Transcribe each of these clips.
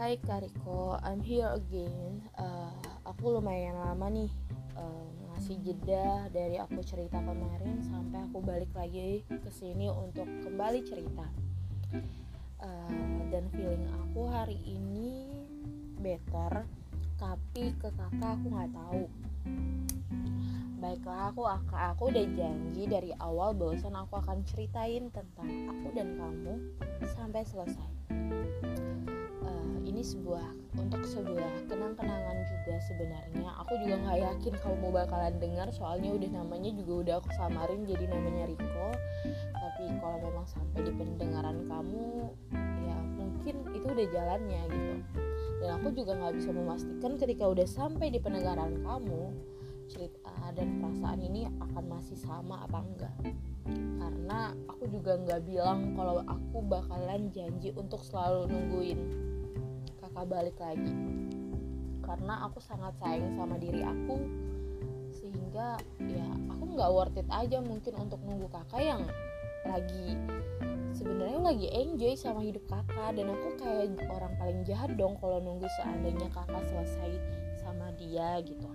Hai Kariko, I'm here again. Aku lumayan lama nih ngasih jeda dari aku cerita kemarin sampai aku balik lagi ke sini untuk kembali cerita. Dan feeling aku hari ini better, tapi ke kakak aku nggak tahu. Baiklah, aku udah janji dari awal bahwasan aku akan ceritain tentang aku dan kamu sampai selesai. Ini sebuah kenang-kenangan juga sebenarnya. Aku juga nggak yakin kamu bakalan dengar, soalnya udah namanya juga udah aku samarin jadi namanya Riko. Tapi kalau memang sampai di pendengaran kamu, ya mungkin itu udah jalannya gitu. Dan aku juga nggak bisa memastikan ketika udah sampai di pendengaran kamu, cerita dan perasaan ini akan masih sama apa enggak, karena aku juga nggak bilang kalau aku bakalan janji untuk selalu nungguin kakak balik lagi, karena aku sangat sayang sama diri aku, sehingga ya aku nggak worth it aja mungkin untuk nunggu kakak yang lagi enjoy sama hidup kakak. Dan aku kayak orang paling jahat dong kalau nunggu seandainya kakak selesai sama dia gitu.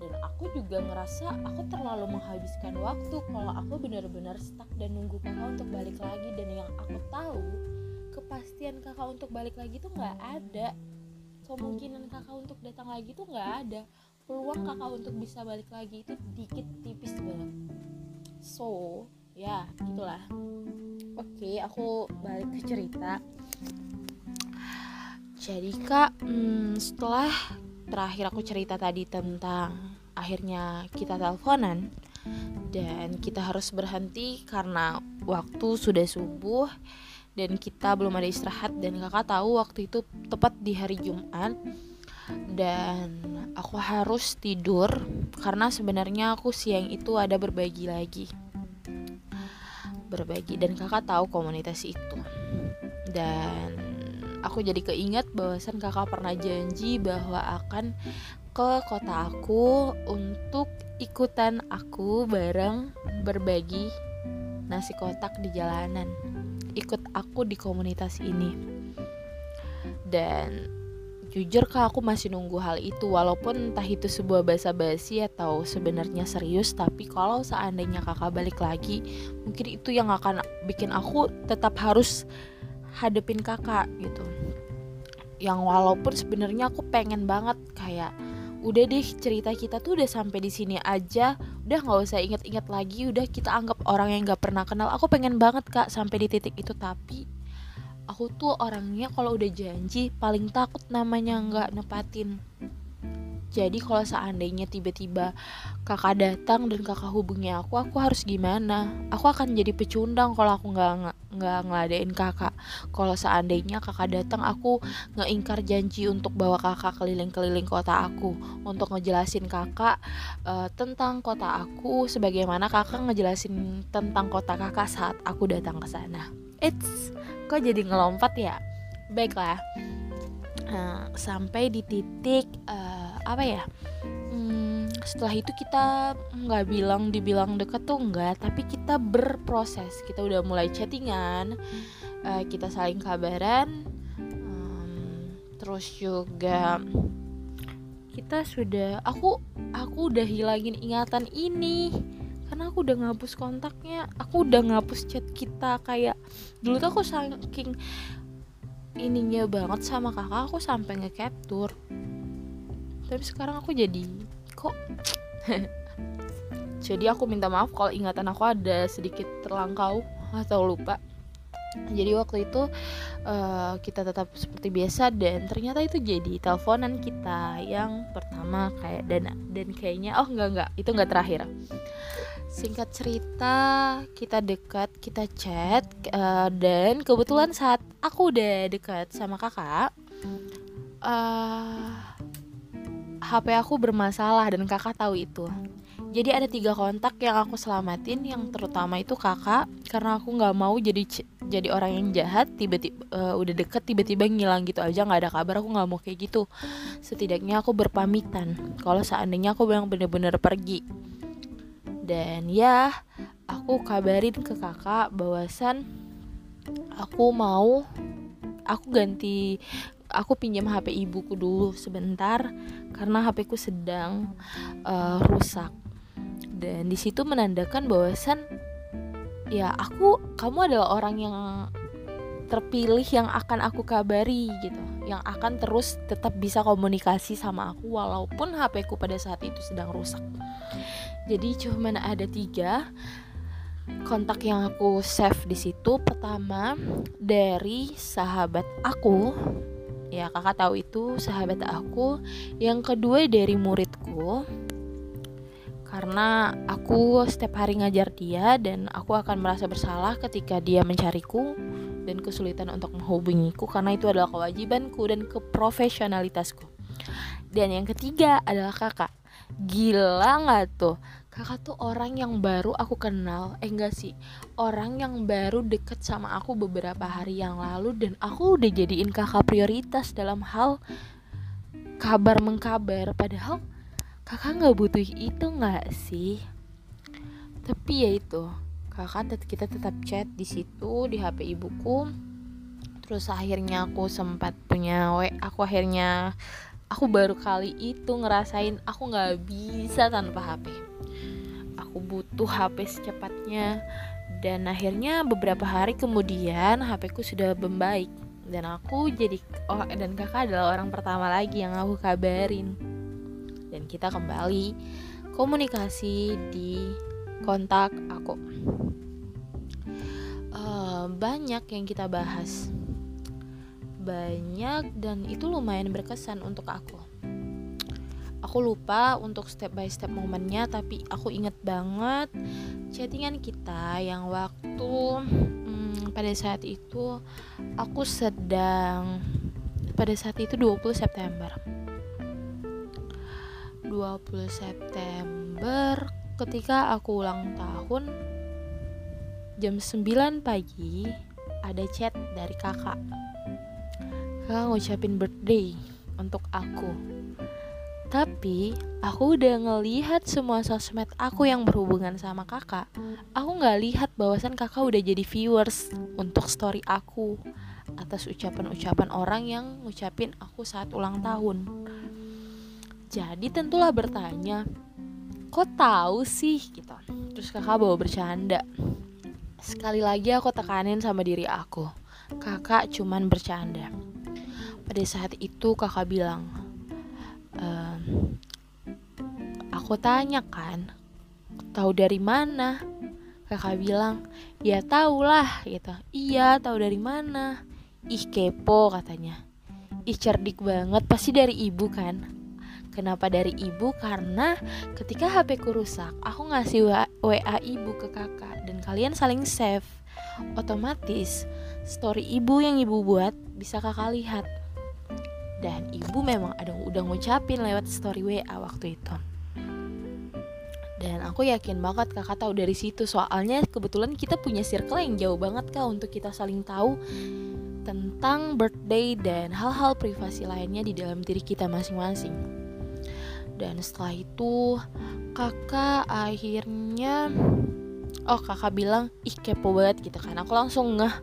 Dan aku juga ngerasa aku terlalu menghabiskan waktu kalau aku benar-benar stuck dan nunggu kakak untuk balik lagi. Dan yang aku tahu, kepastian kakak untuk balik lagi tuh gak ada. Kemungkinan kakak untuk datang lagi tuh gak ada. Peluang kakak untuk bisa balik lagi itu dikit, tipis banget. So, ya gitulah. Oke, aku balik ke cerita. Jadi kak, setelah terakhir aku cerita tadi tentang akhirnya kita teleponan dan kita harus berhenti karena waktu sudah subuh dan kita belum ada istirahat, dan kakak tahu waktu itu tepat di hari Jumat dan aku harus tidur karena sebenarnya aku siang itu ada berbagi lagi dan kakak tahu komunitas itu. Dan aku jadi keinget bahwasan kakak pernah janji bahwa akan ke kota aku untuk ikutan aku bareng berbagi nasi kotak di jalanan, ikut aku di komunitas ini. Dan jujur kak, aku masih nunggu hal itu, walaupun entah itu sebuah basa-basi atau sebenarnya serius. Tapi kalau seandainya kakak balik lagi, mungkin itu yang akan bikin aku tetap harus hadepin kakak gitu. Yang walaupun sebenarnya aku pengen banget kayak udah deh, cerita kita tuh udah sampai di sini aja, udah nggak usah inget-inget lagi, udah kita anggap orang yang nggak pernah kenal. Aku pengen banget kak sampai di titik itu, tapi aku tuh orangnya kalau udah janji paling takut namanya nggak nepatin. Jadi kalau seandainya tiba-tiba kakak datang dan kakak hubungi aku harus gimana? Aku akan jadi pecundang kalau aku nggak ngeladein kakak. Kalau seandainya kakak datang, aku ngeingkar janji untuk bawa kakak keliling-keliling kota aku, untuk ngejelasin kakak tentang kota aku, sebagaimana kakak ngejelasin tentang kota kakak saat aku datang ke sana. Eits, kok jadi ngelompat ya? Baiklah, sampai di titik setelah itu kita nggak dibilang deket tuh nggak, tapi kita berproses. Kita udah mulai chattingan, kita saling kabaran, terus juga kita sudah aku udah hilangin ingatan ini karena aku udah ngapus kontaknya, aku udah ngapus chat kita. Kayak dulu tuh aku saking ininya banget sama kakak, aku sampai nge-capture. Tapi sekarang aku jadi kok jadi aku minta maaf kalau ingatan aku ada sedikit terlangkau atau lupa. Jadi waktu itu kita tetap seperti biasa, dan ternyata itu jadi teleponan kita yang pertama kayak dan kayaknya enggak, itu enggak terakhir. Singkat cerita, kita dekat, kita chat, dan kebetulan saat aku udah dekat sama kakak, HP aku bermasalah dan kakak tahu itu. Jadi ada 3 kontak yang aku selamatin, yang terutama itu kakak, karena aku nggak mau jadi orang yang jahat, tiba-tiba udah deket tiba-tiba ngilang gitu aja nggak ada kabar. Aku nggak mau kayak gitu. Setidaknya aku berpamitan kalau seandainya aku yang benar-benar pergi. Dan ya, aku kabarin ke kakak bahwasan aku ganti aku pinjam HP ibuku dulu sebentar karena HP ku sedang rusak. Dan di situ menandakan bahwasan ya kamu adalah orang yang terpilih yang akan aku kabari gitu, yang akan terus tetap bisa komunikasi sama aku walaupun HP ku pada saat itu sedang rusak. Jadi cuman ada 3 kontak yang aku save di situ. Pertama dari sahabat aku, ya kakak tahu itu sahabat aku. Yang kedua dari muridku, karena aku setiap hari ngajar dia dan aku akan merasa bersalah ketika dia mencariku dan kesulitan untuk menghubungiku karena itu adalah kewajibanku dan keprofesionalitasku. Dan yang ketiga adalah kakak. Gila gak tuh? Kakak tuh orang yang baru aku kenal, enggak sih, orang yang baru deket sama aku beberapa hari yang lalu, dan aku udah jadiin kakak prioritas dalam hal kabar-mengkabar, padahal kakak gak butuh itu gak sih? Tapi ya itu, kita tetap chat di situ di HP ibuku. Terus akhirnya aku sempat punya WA. Aku baru kali itu ngerasain aku nggak bisa tanpa HP. Aku butuh HP secepatnya. Dan akhirnya beberapa hari kemudian HPku sudah membaik dan dan kakak adalah orang pertama lagi yang aku kabarin. Dan kita kembali komunikasi di kontak aku. Banyak yang kita bahas, banyak, dan itu lumayan berkesan untuk aku. Aku lupa untuk step by step momennya, tapi aku inget banget chattingan kita yang waktu pada saat itu pada saat itu 20 September ketika aku ulang tahun jam 9 pagi ada chat dari kakak ngucapin birthday untuk aku. Tapi aku udah ngelihat semua sosmed aku yang berhubungan sama kakak. Aku gak lihat bahwasan kakak udah jadi viewers untuk story aku atas ucapan-ucapan orang yang ngucapin aku saat ulang tahun. Jadi tentulah bertanya, kok tahu sih gitu. Terus kakak bawa bercanda. Sekali lagi aku tekanin sama diri aku, kakak cuman bercanda. Pada saat itu kakak bilang, aku tanya kan, tahu dari mana? Kakak bilang, ya tahu lah gitu. Iya, tahu dari mana? Ih, kepo katanya. Ih, cerdik banget, pasti dari ibu kan. Kenapa dari ibu? Karena ketika HP ku rusak, aku ngasih WA ibu ke kakak dan kalian saling save. Otomatis story ibu yang ibu buat bisa kakak lihat. Dan ibu memang udah ngucapin lewat story WA waktu itu. Dan aku yakin banget kakak tahu dari situ, soalnya kebetulan kita punya circle yang jauh banget kak untuk kita saling tahu tentang birthday dan hal-hal privasi lainnya di dalam diri kita masing-masing. Dan setelah itu kakak akhirnya kakak bilang, ih kepo banget gitu kan. Aku langsung ngeh,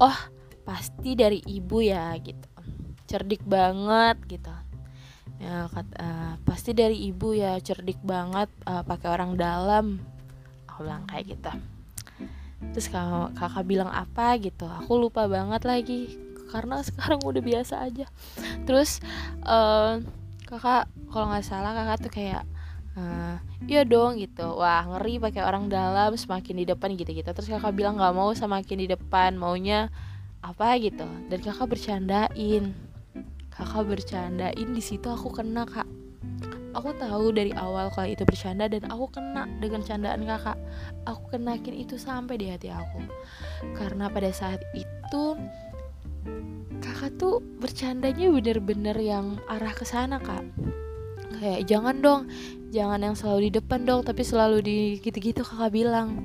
oh pasti dari ibu ya gitu, cerdik banget gitu ya, pasti dari ibu ya, cerdik banget, pakai orang dalam, aku bilang kayak gitu. Terus kakak bilang apa gitu, aku lupa banget lagi karena sekarang udah biasa aja. Terus kakak kalau nggak salah kakak tuh kayak iya dong gitu, wah ngeri pakai orang dalam, semakin di depan gitu. Terus kakak bilang nggak mau semakin di depan, maunya apa gitu. Dan kakak bercandain di situ aku kena kak. Aku tahu dari awal kalau itu bercanda dan aku kena dengan candaan kakak. Aku kenakin itu sampai di hati aku karena pada saat itu kakak tuh bercandanya bener-bener yang arah ke sana kak. Kayak jangan dong, jangan yang selalu di depan dong, tapi selalu di gitu-gitu kakak bilang.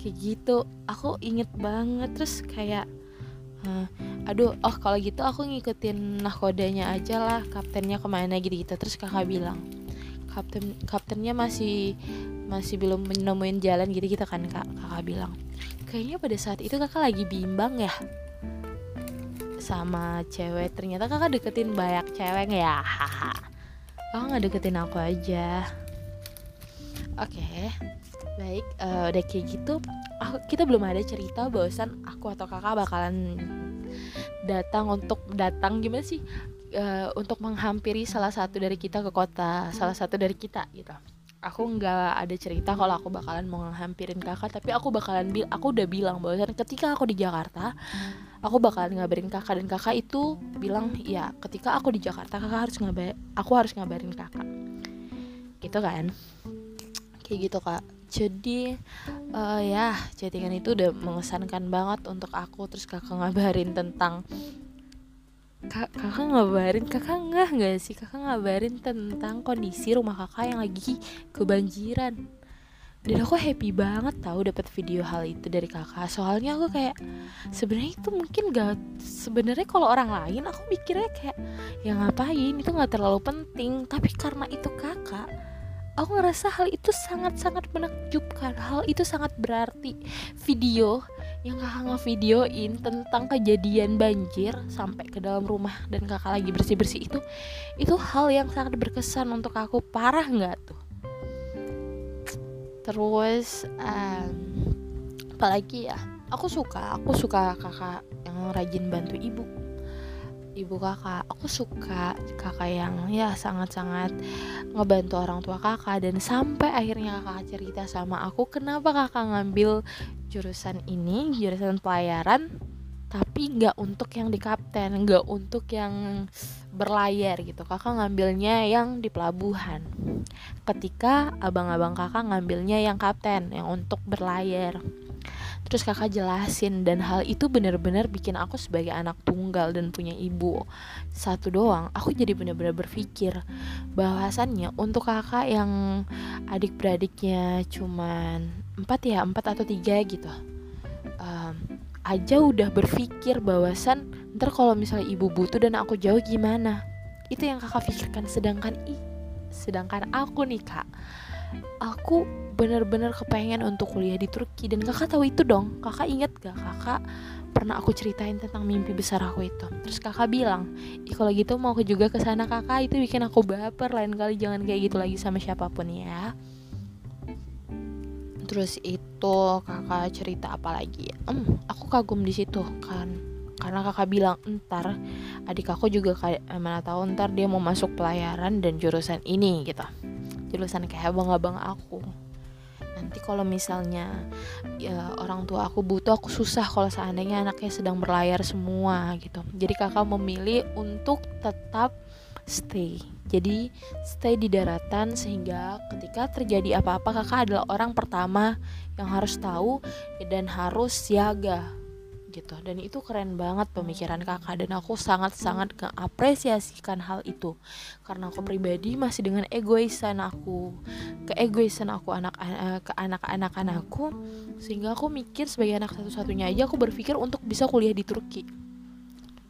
Kayak gitu, aku inget banget. Terus kayak kalau gitu aku ngikutin nahkodanya aja lah, kaptennya kemana gitu-gitu. Terus kakak bilang, kaptennya masih belum menemuin jalan gitu-gitu kan kak. Kakak bilang, kayaknya pada saat itu kakak lagi bimbang ya sama cewek, ternyata kakak deketin banyak cewek ya. Kakak gak deketin aku aja. Oke. Baik, udah kayak gitu kita belum ada cerita bahwasan aku atau kakak bakalan datang gimana sih, untuk menghampiri salah satu dari kita ke kota salah satu dari kita gitu. Aku nggak ada cerita kalau aku bakalan mau menghampirin kakak, tapi aku udah bilang bahwasan ketika aku di Jakarta aku bakalan ngabarin kakak, dan kakak itu bilang ya ketika aku di Jakarta aku harus ngabarin kakak gitu kan, kayak gitu kak. Jadi ya chattingan itu udah mengesankan banget untuk aku. Terus kakak ngabarin tentang kakak ngabarin tentang kondisi rumah kakak yang lagi kebanjiran, dan aku happy banget tau dapat video hal itu dari kakak. Soalnya aku kayak sebenarnya itu mungkin gak, sebenarnya kalau orang lain aku mikirnya kayak ya ngapain, itu nggak terlalu penting, tapi karena itu kakak, aku ngerasa hal itu sangat-sangat menakjubkan. Hal itu sangat berarti. Video yang kakak ngevideoin tentang kejadian banjir sampai ke dalam rumah dan kakak lagi bersih-bersih itu hal yang sangat berkesan untuk aku. Parah gak tuh? Terus apalagi ya, aku suka kakak yang rajin bantu ibu kakak. Aku suka kakak yang ya sangat-sangat ngebantu orang tua kakak, dan sampai akhirnya kakak cerita sama aku kenapa kakak ngambil jurusan pelayaran, tapi gak untuk yang di kapten, gak untuk yang berlayar gitu. Kakak ngambilnya yang di pelabuhan, ketika abang-abang kakak ngambilnya yang kapten, yang untuk berlayar. Terus kakak jelasin, dan hal itu benar-benar bikin aku sebagai anak tunggal dan punya ibu satu doang, aku jadi benar-benar berpikir bahwasannya untuk kakak yang adik-beradiknya cuman 4 atau 3 gitu, aja udah berpikir bahwasan ntar kalau misalnya ibu butuh dan aku jauh gimana. Itu yang kakak pikirkan. Sedangkan aku nih kak, aku benar-benar kepengen untuk kuliah di Turki, dan kakak tahu itu dong. Kakak ingat gak kakak pernah aku ceritain tentang mimpi besar aku itu? Terus kakak bilang, kalau gitu mau aku juga ke sana kakak. Itu bikin aku baper, lain kali jangan kayak gitu lagi sama siapapun ya. Terus itu kakak cerita apa lagi? Aku kagum di situ kan, karena kakak bilang ntar adik aku juga mana tahu ntar dia mau masuk pelayaran dan jurusan ini gitu, jurusan kayak abang-abang aku. Nanti kalau misalnya ya, orang tua aku butuh, aku susah kalau seandainya anaknya sedang berlayar semua gitu. Jadi kakak memilih untuk tetap stay. Jadi stay di daratan, sehingga ketika terjadi apa-apa kakak adalah orang pertama yang harus tahu dan harus siaga gitu. Dan itu keren banget pemikiran kakak, dan aku sangat-sangat mengapresiasikan hal itu, karena aku pribadi masih dengan keegoisan aku anak-anak, sehingga aku mikir sebagai anak satu-satunya aja aku berpikir untuk bisa kuliah di Turki,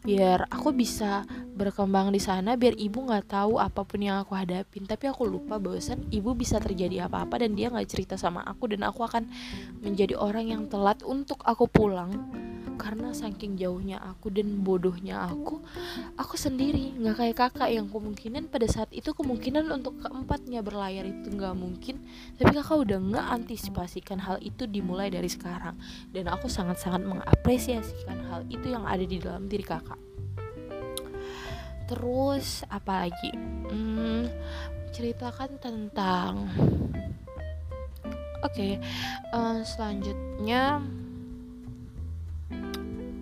biar aku bisa berkembang di sana, biar ibu nggak tahu apapun yang aku hadapin. Tapi aku lupa bahwasan ibu bisa terjadi apa-apa dan dia nggak cerita sama aku, dan aku akan menjadi orang yang telat untuk aku pulang karena saking jauhnya aku dan bodohnya aku sendiri. Nggak kayak kakak yang kemungkinan pada saat itu kemungkinan untuk keempatnya berlayar itu nggak mungkin, tapi kakak udah ngeantisipasikan hal itu dimulai dari sekarang, dan aku sangat-sangat mengapresiasikan hal itu yang ada di dalam diri kakak. Terus apalagi, ceritakan tentang selanjutnya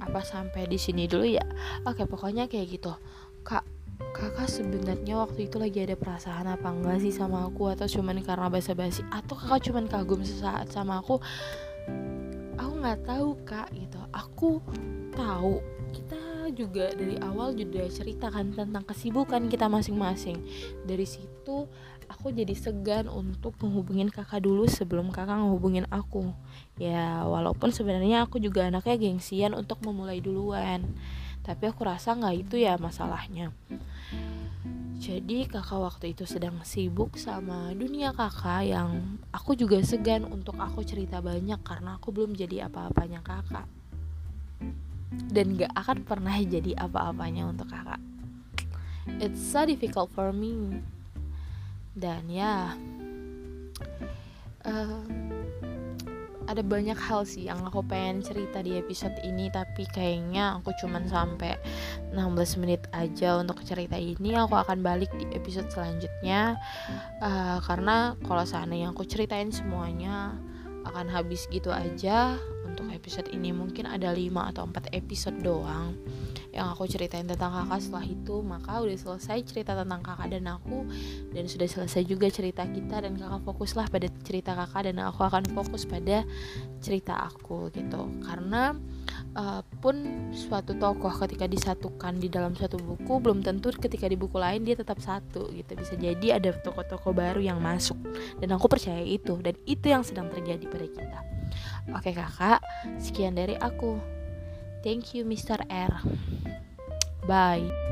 apa, sampai di sini dulu ya. Pokoknya kayak gitu kak. Kakak sebenarnya waktu itu lagi ada perasaan apa enggak sih sama aku, atau cuman karena basa-basi, atau kakak cuman kagum sesaat sama aku? Aku nggak tahu kak gitu. Aku tahu kita juga dari awal juga ceritakan tentang kesibukan kita masing-masing. Dari situ aku jadi segan untuk menghubungin kakak dulu sebelum kakak menghubungin aku. Ya walaupun sebenarnya aku juga anaknya gengsian untuk memulai duluan, tapi aku rasa nggak itu ya masalahnya. Jadi kakak waktu itu sedang sibuk sama dunia kakak, yang aku juga segan untuk aku cerita banyak karena aku belum jadi apa-apanya kakak. dan gak akan pernah jadi apa-apanya untuk kakak. It's so difficult for me. Dan ya, ada banyak hal sih yang aku pengen cerita di episode ini, tapi kayaknya aku cuman sampai 16 menit aja untuk cerita ini. Aku akan balik di episode selanjutnya, karena kalau seandainya aku ceritain semuanya akan habis gitu aja. Untuk episode ini mungkin ada 5 atau 4 episode doang yang aku ceritain tentang kakak. Setelah itu maka udah selesai cerita tentang kakak dan aku, dan sudah selesai juga cerita kita. Dan kakak fokuslah pada cerita kakak, dan aku akan fokus pada cerita aku gitu. Karena pun suatu tokoh ketika disatukan di dalam satu buku, belum tentu ketika di buku lain dia tetap satu gitu. Bisa jadi ada tokoh-tokoh baru yang masuk, dan aku percaya itu, dan itu yang sedang terjadi pada kita. Oke kakak, sekian dari aku. Thank you Mr. R. Bye.